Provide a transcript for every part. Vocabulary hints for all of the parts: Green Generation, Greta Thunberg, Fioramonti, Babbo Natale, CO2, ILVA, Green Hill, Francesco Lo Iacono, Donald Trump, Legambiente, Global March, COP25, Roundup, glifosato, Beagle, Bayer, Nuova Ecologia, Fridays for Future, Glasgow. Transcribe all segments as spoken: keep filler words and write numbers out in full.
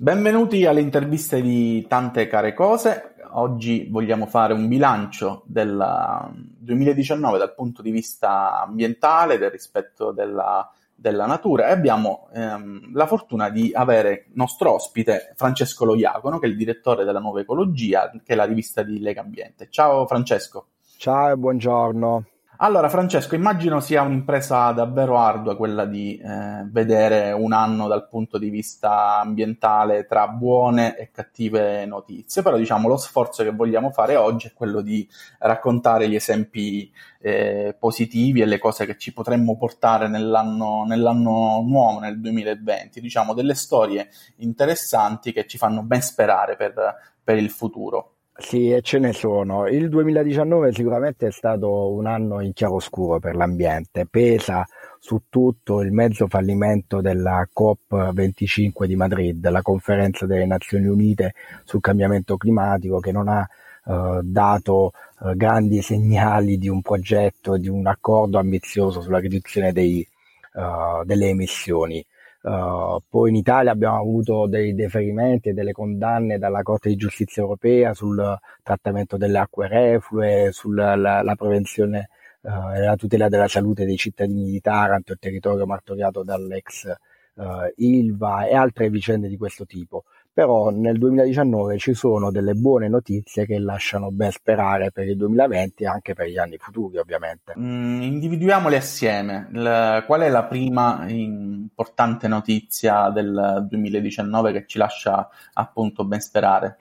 Benvenuti alle interviste di Tante Care Cose. Oggi vogliamo fare un bilancio del duemiladiciannove dal punto di vista ambientale, del rispetto della, della natura, e abbiamo ehm, la fortuna di avere nostro ospite Francesco Lo Iacono, che è il direttore della Nuova Ecologia, che è la rivista di Legambiente. Ciao Francesco. Ciao e buongiorno. Allora Francesco, immagino sia un'impresa davvero ardua quella di eh, vedere un anno dal punto di vista ambientale tra buone e cattive notizie, però diciamo lo sforzo che vogliamo fare oggi è quello di raccontare gli esempi eh, positivi e le cose che ci potremmo portare nell'anno, nell'anno nuovo, nel duemilaventi, diciamo delle storie interessanti che ci fanno ben sperare per, per il futuro. Sì, e ce ne sono. Il duemiladiciannove sicuramente è stato un anno in chiaroscuro per l'ambiente. Pesa su tutto il mezzo fallimento della C O P venticinque di Madrid, la conferenza delle Nazioni Unite sul cambiamento climatico, che non ha eh, dato eh, grandi segnali di un progetto, di un accordo ambizioso sulla riduzione dei, uh, delle emissioni. Uh, poi in Italia abbiamo avuto dei deferimenti e delle condanne dalla Corte di Giustizia Europea sul trattamento delle acque reflue, sulla la, la prevenzione uh, e la tutela della salute dei cittadini di Taranto, il territorio martoriato dall'ex uh, ILVA, e altre vicende di questo tipo. Però nel duemiladiciannove ci sono delle buone notizie che lasciano ben sperare per il duemilaventi e anche per gli anni futuri, ovviamente. Mm, individuiamole assieme. La, qual è la prima importante notizia del duemiladiciannove che ci lascia appunto ben sperare?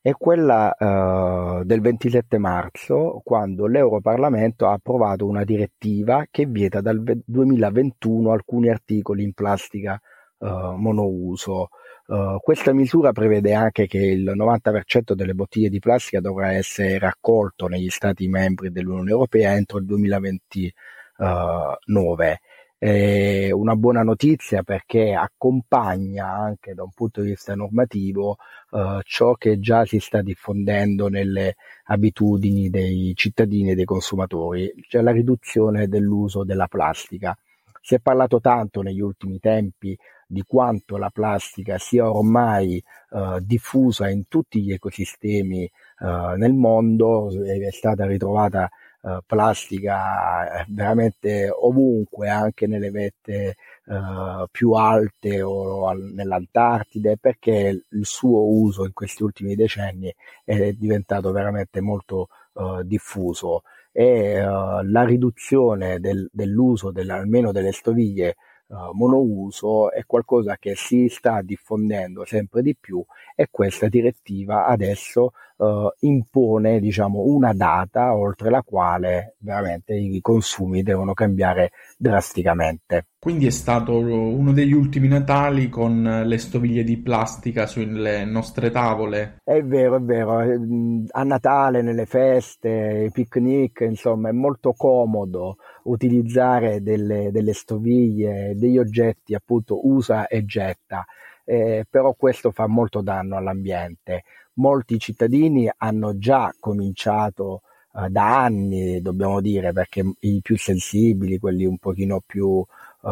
È quella eh, del ventisette marzo, quando l'Europarlamento ha approvato una direttiva che vieta dal duemilaventuno alcuni articoli in plastica eh, monouso. Uh, questa misura prevede anche che il novanta per cento delle bottiglie di plastica dovrà essere raccolto negli Stati membri dell'Unione Europea entro il duemilaventinove. È una buona notizia perché accompagna anche da un punto di vista normativo uh, ciò che già si sta diffondendo nelle abitudini dei cittadini e dei consumatori, cioè la riduzione dell'uso della plastica. Si è parlato tanto negli ultimi tempi di quanto la plastica sia ormai eh, diffusa in tutti gli ecosistemi eh, nel mondo. È stata ritrovata eh, plastica veramente ovunque, anche nelle vette eh, più alte o, o nell'Antartide, perché il suo uso in questi ultimi decenni è diventato veramente molto eh, diffuso. E uh, la riduzione del, dell'uso del, almeno delle stoviglie uh, monouso è qualcosa che si sta diffondendo sempre di più, e questa direttiva adesso uh, impone diciamo una data oltre la quale veramente i consumi devono cambiare drasticamente. Quindi è stato uno degli ultimi Natali con le stoviglie di plastica sulle nostre tavole. È vero, è vero. A Natale, nelle feste, i picnic, insomma, è molto comodo utilizzare delle, delle stoviglie, degli oggetti appunto usa e getta. Eh, però questo fa molto danno all'ambiente. Molti cittadini hanno già cominciato eh, da anni, dobbiamo dire, perché i più sensibili, quelli un pochino più Uh,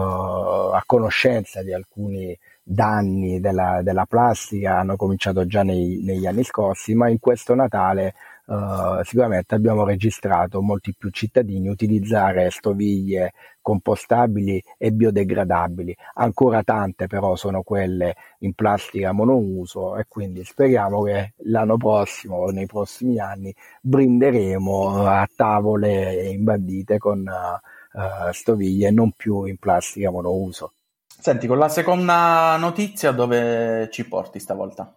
a conoscenza di alcuni danni della, della plastica, hanno cominciato già nei, negli anni scorsi, ma in questo Natale uh, sicuramente abbiamo registrato molti più cittadini utilizzare stoviglie compostabili e biodegradabili. Ancora tante però sono quelle in plastica monouso, e quindi speriamo che l'anno prossimo o nei prossimi anni brinderemo a tavole imbandite con uh, Uh, stoviglie non più in plastica monouso. Senti, con la seconda notizia dove ci porti stavolta?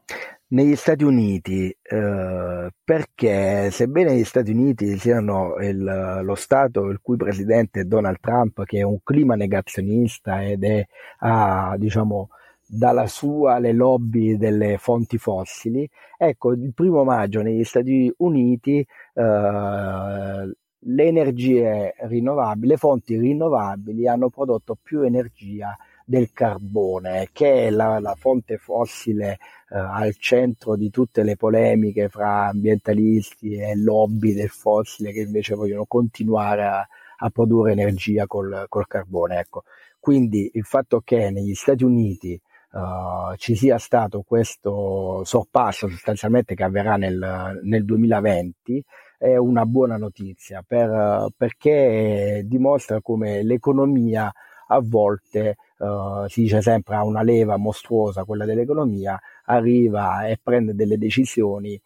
Negli Stati Uniti, uh, perché sebbene gli Stati Uniti siano il, lo stato il cui presidente è Donald Trump, che è un clima negazionista ed è ah, diciamo dalla sua le lobby delle fonti fossili, ecco il primo maggio negli Stati Uniti uh, le energie rinnovabili, le fonti rinnovabili hanno prodotto più energia del carbone, che è la, la fonte fossile eh, al centro di tutte le polemiche fra ambientalisti e lobby del fossile, che invece vogliono continuare a, a produrre energia col, col carbone. Ecco. Quindi il fatto che negli Stati Uniti uh, ci sia stato questo sorpasso sostanzialmente che avverrà nel, nel duemilaventi è una buona notizia per, perché dimostra come l'economia a volte, uh, si dice sempre ha una leva mostruosa quella dell'economia, arriva e prende delle decisioni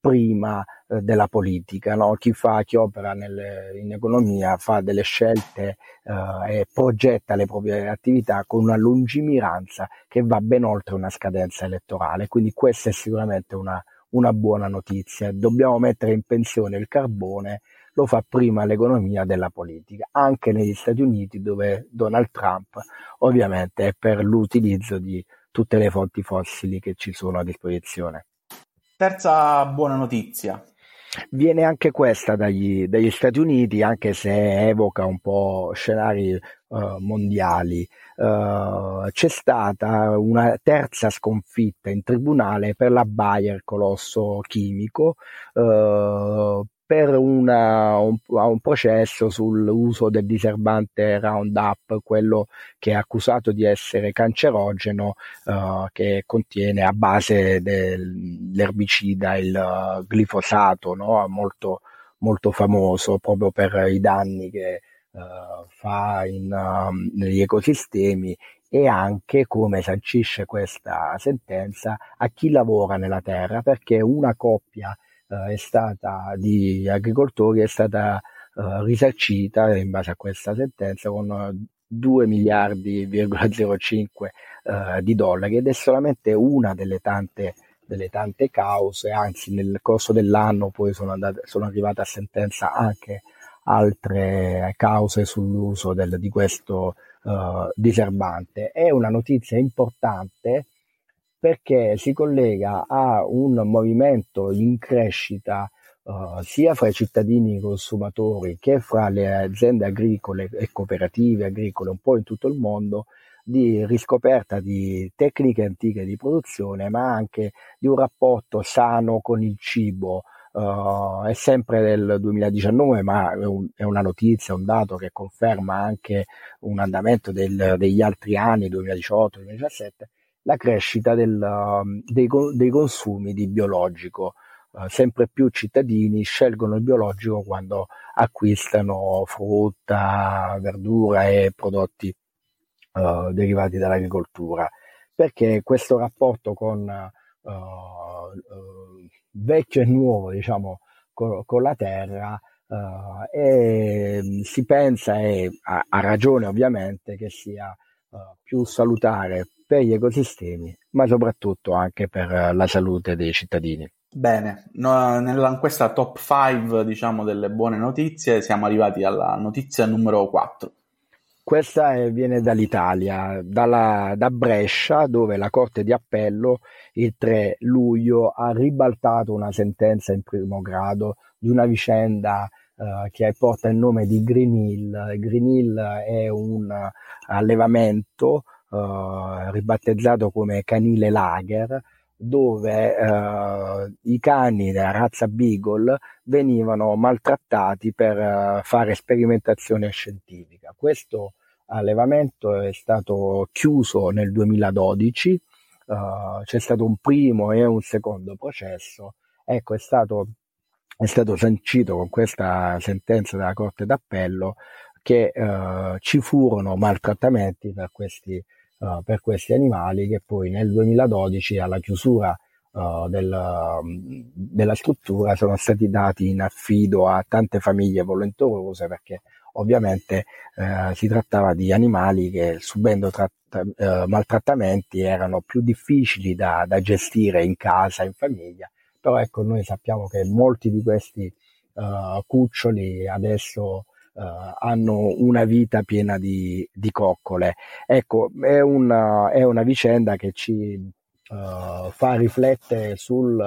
prima eh, della politica, no? Chi fa, chi opera nel, in economia fa delle scelte eh, e progetta le proprie attività con una lungimiranza che va ben oltre una scadenza elettorale, quindi questa è sicuramente una, una buona notizia. Dobbiamo mettere in pensione il carbone, lo fa prima l'economia della politica, anche negli Stati Uniti dove Donald Trump ovviamente è per l'utilizzo di tutte le fonti fossili che ci sono a disposizione. Terza buona notizia. Viene anche questa dagli, dagli Stati Uniti, anche se evoca un po' scenari uh, mondiali. Uh, c'è stata una terza sconfitta in tribunale per la Bayer, colosso chimico, uh, per una, un, un processo sull'uso del diserbante Roundup, quello che è accusato di essere cancerogeno, uh, che contiene a base dell'erbicida il uh, glifosato, no? Molto, molto famoso proprio per i danni che uh, fa in, um, negli ecosistemi, e anche, come sancisce questa sentenza, a chi lavora nella terra, perché una coppia è stata di agricoltori è stata uh, risarcita in base a questa sentenza con due miliardi zero cinque uh, di dollari, ed è solamente una delle tante delle tante cause, anzi nel corso dell'anno poi sono andate sono arrivate a sentenza anche altre cause sull'uso del, di questo uh, diserbante. È una notizia importante perché si collega a un movimento in crescita uh, sia fra i cittadini e i consumatori che fra le aziende agricole e cooperative agricole un po' in tutto il mondo, di riscoperta di tecniche antiche di produzione, ma anche di un rapporto sano con il cibo. Uh, è sempre del duemiladiciannove, ma è, un, è una notizia, un dato che conferma anche un andamento del, degli altri anni, duemiladiciotto duemiladiciassette, la crescita del, dei, dei consumi di biologico. Uh, sempre più cittadini scelgono il biologico quando acquistano frutta, verdura e prodotti uh, derivati dall'agricoltura, perché questo rapporto con uh, uh, vecchio e nuovo, diciamo, con, con la terra, uh, è, si pensa, e ha, ha ragione ovviamente, che sia uh, più salutare per gli ecosistemi, ma soprattutto anche per la salute dei cittadini. Bene, no, nella, questa top cinque, diciamo, delle buone notizie, siamo arrivati alla notizia numero quattro. Questa è, viene dall'Italia, dalla, da Brescia, dove la Corte di Appello il tre luglio ha ribaltato una sentenza in primo grado di una vicenda Uh, che porta il nome di Green Hill. Green Hill è un allevamento uh, ribattezzato come canile lager, dove uh, i cani della razza Beagle venivano maltrattati per uh, fare sperimentazione scientifica. Questo allevamento è stato chiuso nel duemiladodici, uh, c'è stato un primo e un secondo processo. Ecco, è stato È stato sancito con questa sentenza della Corte d'Appello che eh, ci furono maltrattamenti per questi, eh, per questi animali, che poi nel duemiladodici, alla chiusura eh, del, della struttura, sono stati dati in affido a tante famiglie volenterose, perché ovviamente eh, si trattava di animali che, subendo tratta, eh, maltrattamenti, erano più difficili da, da gestire in casa, in famiglia. Però ecco, noi sappiamo che molti di questi uh, cuccioli adesso uh, hanno una vita piena di, di coccole. Ecco, è una, è una vicenda che ci uh, fa riflettere sul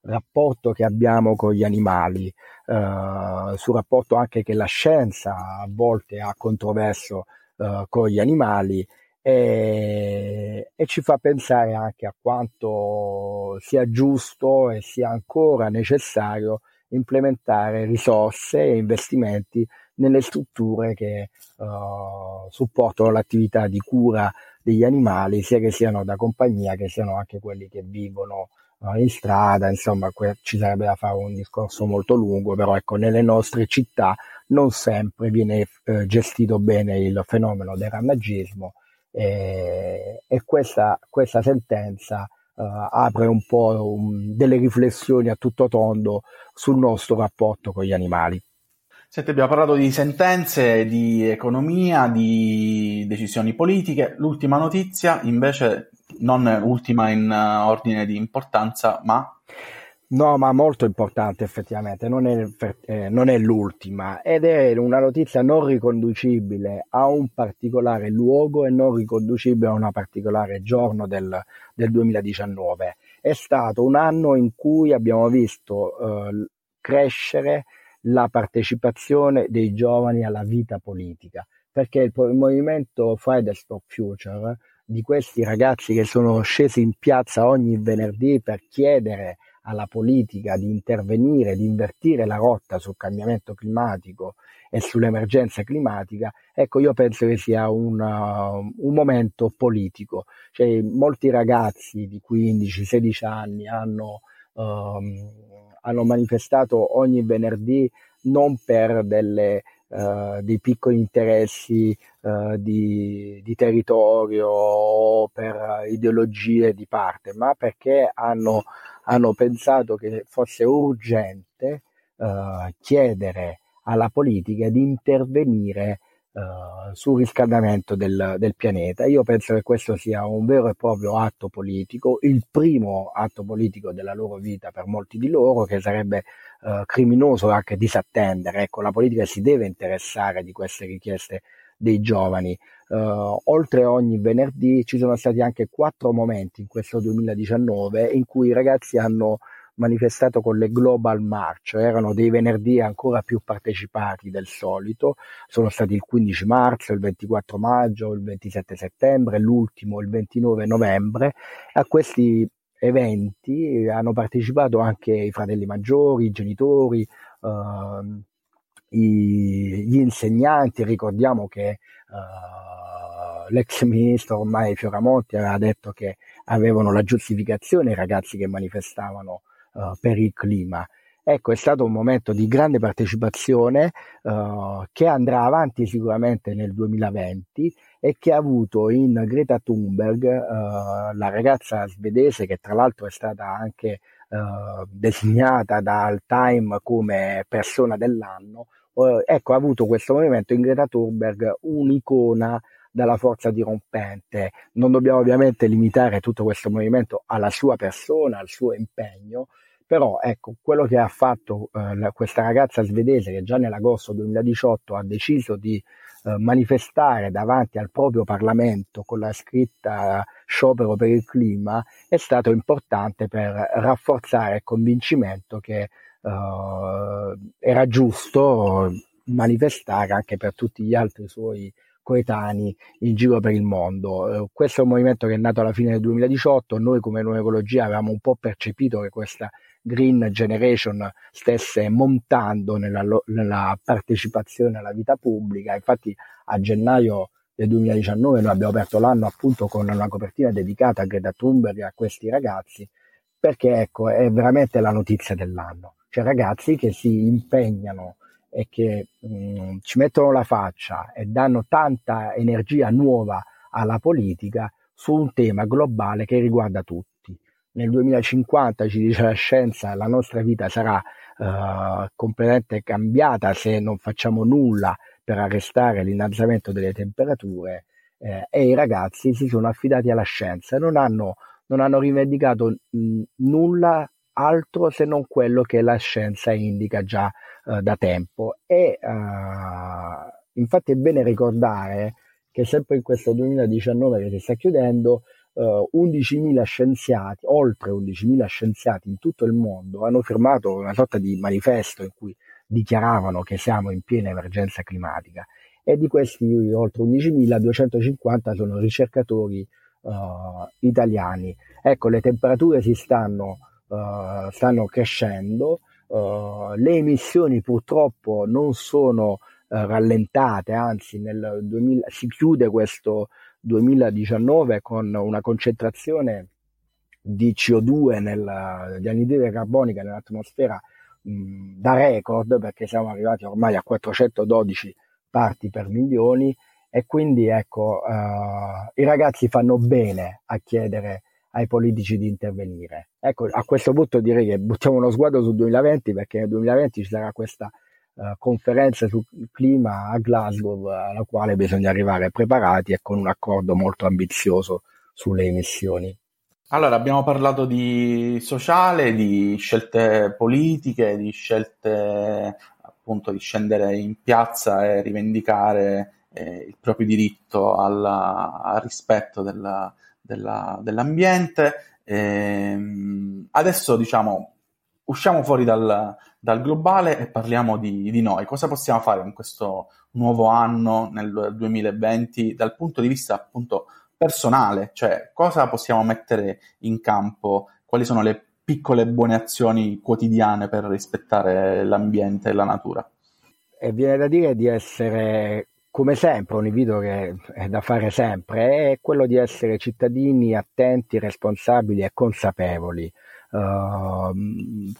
rapporto che abbiamo con gli animali, uh, sul rapporto anche che la scienza a volte ha controverso uh, con gli animali, E, e ci fa pensare anche a quanto sia giusto e sia ancora necessario implementare risorse e investimenti nelle strutture che uh, supportano l'attività di cura degli animali, sia che siano da compagnia che siano anche quelli che vivono uh, in strada. Insomma, que- ci sarebbe da fare un discorso molto lungo, però ecco, nelle nostre città non sempre viene eh, gestito bene il fenomeno del rannagismo, eh, e questa, questa sentenza Uh, apre un po' um, delle riflessioni a tutto tondo sul nostro rapporto con gli animali. Senti, abbiamo parlato di sentenze, di economia, di decisioni politiche. L'ultima notizia, invece, non ultima in uh, ordine di importanza, ma... No, ma molto importante effettivamente, non è, eh, non è l'ultima, ed è una notizia non riconducibile a un particolare luogo e non riconducibile a un particolare giorno del, del duemiladiciannove. È stato un anno in cui abbiamo visto eh, crescere la partecipazione dei giovani alla vita politica, perché il, il movimento Fridays for Future, di questi ragazzi che sono scesi in piazza ogni venerdì per chiedere alla politica di intervenire, di invertire la rotta sul cambiamento climatico e sull'emergenza climatica, ecco, io penso che sia un, uh, un momento politico. Cioè, molti ragazzi di quindici sedici anni hanno, um, hanno manifestato ogni venerdì non per delle, uh, dei piccoli interessi uh, di, di territorio o per ideologie di parte, ma perché hanno hanno pensato che fosse urgente uh, chiedere alla politica di intervenire uh, sul riscaldamento del, del pianeta. Io penso che questo sia un vero e proprio atto politico, il primo atto politico della loro vita per molti di loro, che sarebbe uh, criminoso anche disattendere. Ecco, la politica si deve interessare di queste richieste dei giovani. Uh, oltre ogni venerdì ci sono stati anche quattro momenti in questo duemiladiciannove in cui i ragazzi hanno manifestato con le Global March. Erano dei venerdì ancora più partecipati del solito, sono stati il quindici marzo, il ventiquattro maggio, il ventisette settembre, l'ultimo il ventinove novembre. A questi eventi hanno partecipato anche i fratelli maggiori, i genitori, uh, gli insegnanti. Ricordiamo che uh, l'ex ministro ormai Fioramonti aveva detto che avevano la giustificazione i ragazzi che manifestavano uh, per il clima. Ecco, è stato un momento di grande partecipazione uh, che andrà avanti sicuramente nel duemilaventi e che ha avuto in Greta Thunberg, uh, la ragazza svedese che tra l'altro è stata anche uh, designata dal Time come persona dell'anno. Uh, ecco, ha avuto questo movimento in Greta Thunberg un'icona dalla forza dirompente. Non dobbiamo ovviamente limitare tutto questo movimento alla sua persona, al suo impegno, però ecco, quello che ha fatto eh, la, questa ragazza svedese, che già nell'agosto duemiladiciotto ha deciso di eh, manifestare davanti al proprio Parlamento con la scritta "sciopero per il clima", è stato importante per rafforzare il convincimento che eh, era giusto manifestare anche per tutti gli altri suoi coetanei in giro per il mondo. Questo è un movimento che è nato alla fine del duemiladiciotto. Noi come Nuova Ecologia avevamo un po' percepito che questa Green Generation stesse montando nella, nella partecipazione alla vita pubblica. Infatti a gennaio del duemiladiciannove noi abbiamo aperto l'anno appunto con una copertina dedicata a Greta Thunberg e a questi ragazzi, perché ecco, è veramente la notizia dell'anno. Cioè, ragazzi che si impegnano e che mh, ci mettono la faccia e danno tanta energia nuova alla politica su un tema globale che riguarda tutti. Nel duemilacinquanta, ci dice la scienza, la nostra vita sarà eh, completamente cambiata se non facciamo nulla per arrestare l'innalzamento delle temperature, eh, e i ragazzi si sono affidati alla scienza, non hanno, non hanno rivendicato mh, nulla altro se non quello che la scienza indica già eh, da tempo. E eh, infatti è bene ricordare che sempre in questo duemiladiciannove che si sta chiudendo, eh, undicimila scienziati, oltre undicimila scienziati in tutto il mondo hanno firmato una sorta di manifesto in cui dichiaravano che siamo in piena emergenza climatica, e di questi oltre undicimila, duecentocinquanta sono ricercatori eh, italiani. Ecco, le temperature si stanno Uh, stanno crescendo, uh, le emissioni purtroppo non sono uh, rallentate, anzi nel duemila si chiude questo duemiladiciannove con una concentrazione di C O due nella, di anidride carbonica nell'atmosfera mh, da record, perché siamo arrivati ormai a quattrocentododici parti per milioni, e quindi ecco uh, i ragazzi fanno bene a chiedere ai politici di intervenire. Ecco, a questo punto direi che buttiamo uno sguardo sul duemilaventi, perché nel duemilaventi ci sarà questa uh, conferenza sul clima a Glasgow, alla quale bisogna arrivare preparati e con un accordo molto ambizioso sulle emissioni. Allora, abbiamo parlato di sociale, di scelte politiche, di scelte appunto di scendere in piazza e rivendicare eh, il proprio diritto alla, al rispetto della, della, dell'ambiente. Ehm, adesso diciamo usciamo fuori dal, dal globale e parliamo di, di noi. Cosa possiamo fare in questo nuovo anno, nel duemilaventi, dal punto di vista appunto personale, cioè cosa possiamo mettere in campo, quali sono le piccole buone azioni quotidiane per rispettare l'ambiente e la natura? E viene da dire di essere, come sempre, un invito che è da fare sempre, è quello di essere cittadini attenti, responsabili e consapevoli, uh,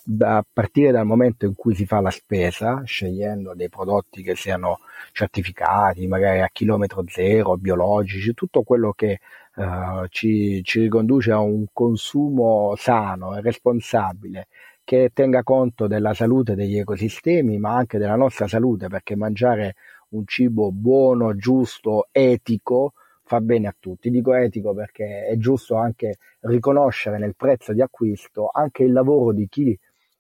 da partire dal momento in cui si fa la spesa, scegliendo dei prodotti che siano certificati, magari a chilometro zero, biologici, tutto quello che uh, ci, ci riconduce a un consumo sano e responsabile, che tenga conto della salute degli ecosistemi, ma anche della nostra salute, perché mangiare un cibo buono, giusto, etico, fa bene a tutti. Dico etico perché è giusto anche riconoscere nel prezzo di acquisto anche il lavoro di chi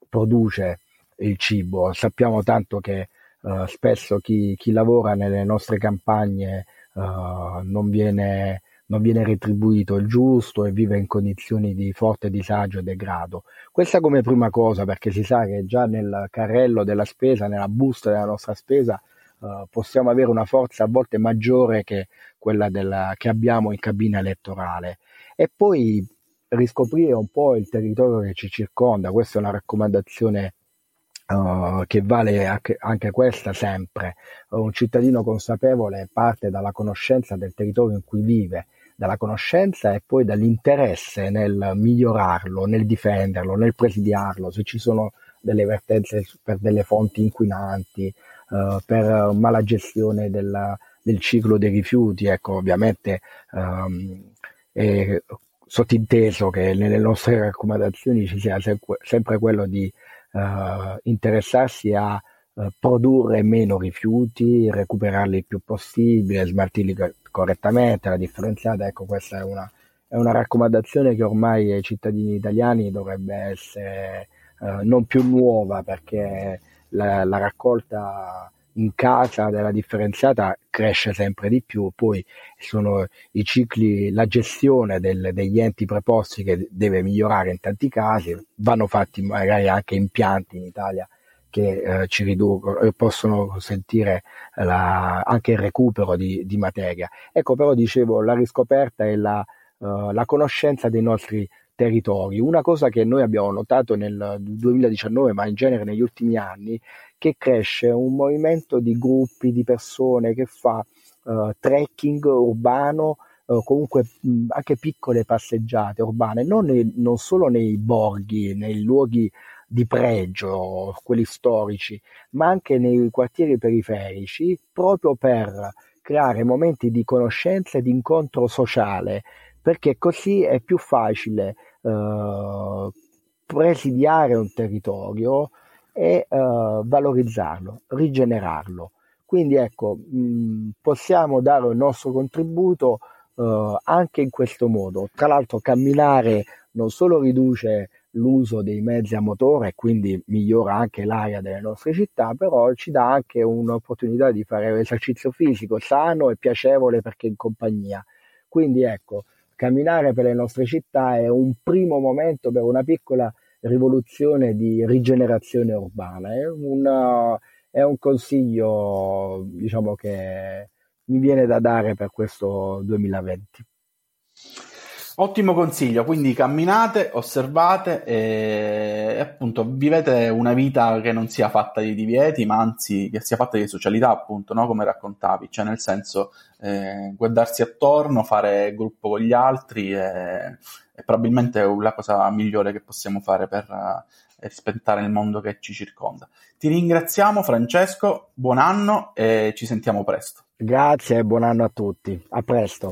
produce il cibo. Sappiamo tanto che Uh, spesso chi, chi lavora nelle nostre campagne uh, non viene, non viene retribuito il giusto e vive in condizioni di forte disagio e degrado. Questa come prima cosa, perché si sa che già nel carrello della spesa, nella busta della nostra spesa, uh, possiamo avere una forza a volte maggiore che quella della, che abbiamo in cabina elettorale. E poi riscoprire un po' il territorio che ci circonda. Questa è una raccomandazione Uh, che vale anche, anche questa sempre. Uh, un cittadino consapevole parte dalla conoscenza del territorio in cui vive, dalla conoscenza e poi dall'interesse nel migliorarlo, nel difenderlo, nel presidiarlo, se ci sono delle vertenze per delle fonti inquinanti, uh, per mala gestione della, del ciclo dei rifiuti. Ecco, ovviamente um, è sottinteso che nelle nostre raccomandazioni ci sia sempre, sempre quello di Uh, interessarsi a uh, produrre meno rifiuti, recuperarli il più possibile, smaltirli co- correttamente, la differenziata. Ecco, questa è una, è una raccomandazione che ormai ai cittadini italiani dovrebbe essere uh, non più nuova, perché la, la raccolta in casa della differenziata cresce sempre di più. Poi sono i cicli, la gestione del, degli enti preposti che deve migliorare in tanti casi. Vanno fatti magari anche impianti in Italia che eh, ci riducono, possono consentire la, anche il recupero di, di materia. Ecco, però dicevo, la riscoperta e la, eh, la conoscenza dei nostri territori. Una cosa che noi abbiamo notato nel duemiladiciannove, ma in genere negli ultimi anni, che cresce un movimento di gruppi di persone che fa uh, trekking urbano, uh, comunque mh, anche piccole passeggiate urbane, non, nei, non solo nei borghi, nei luoghi di pregio, quelli storici, ma anche nei quartieri periferici, proprio per creare momenti di conoscenza e di incontro sociale, perché così è più facile uh, presidiare un territorio e uh, valorizzarlo, rigenerarlo. Quindi ecco, mh, possiamo dare il nostro contributo uh, anche in questo modo. Tra l'altro, camminare non solo riduce l'uso dei mezzi a motore, quindi migliora anche l'aria delle nostre città, però ci dà anche un'opportunità di fare esercizio fisico sano e piacevole, perché in compagnia. Quindi ecco, camminare per le nostre città è un primo momento per una piccola rivoluzione di rigenerazione urbana. È, una, è un consiglio, diciamo, che mi viene da dare per questo duemilaventi. Ottimo consiglio, quindi camminate, osservate e appunto vivete una vita che non sia fatta di divieti, ma anzi che sia fatta di socialità, appunto, no? Come raccontavi, cioè nel senso eh, guardarsi attorno, fare gruppo con gli altri è, è probabilmente la cosa migliore che possiamo fare per uh, rispettare il mondo che ci circonda. Ti ringraziamo Francesco, buon anno e ci sentiamo presto. Grazie e buon anno a tutti, a presto.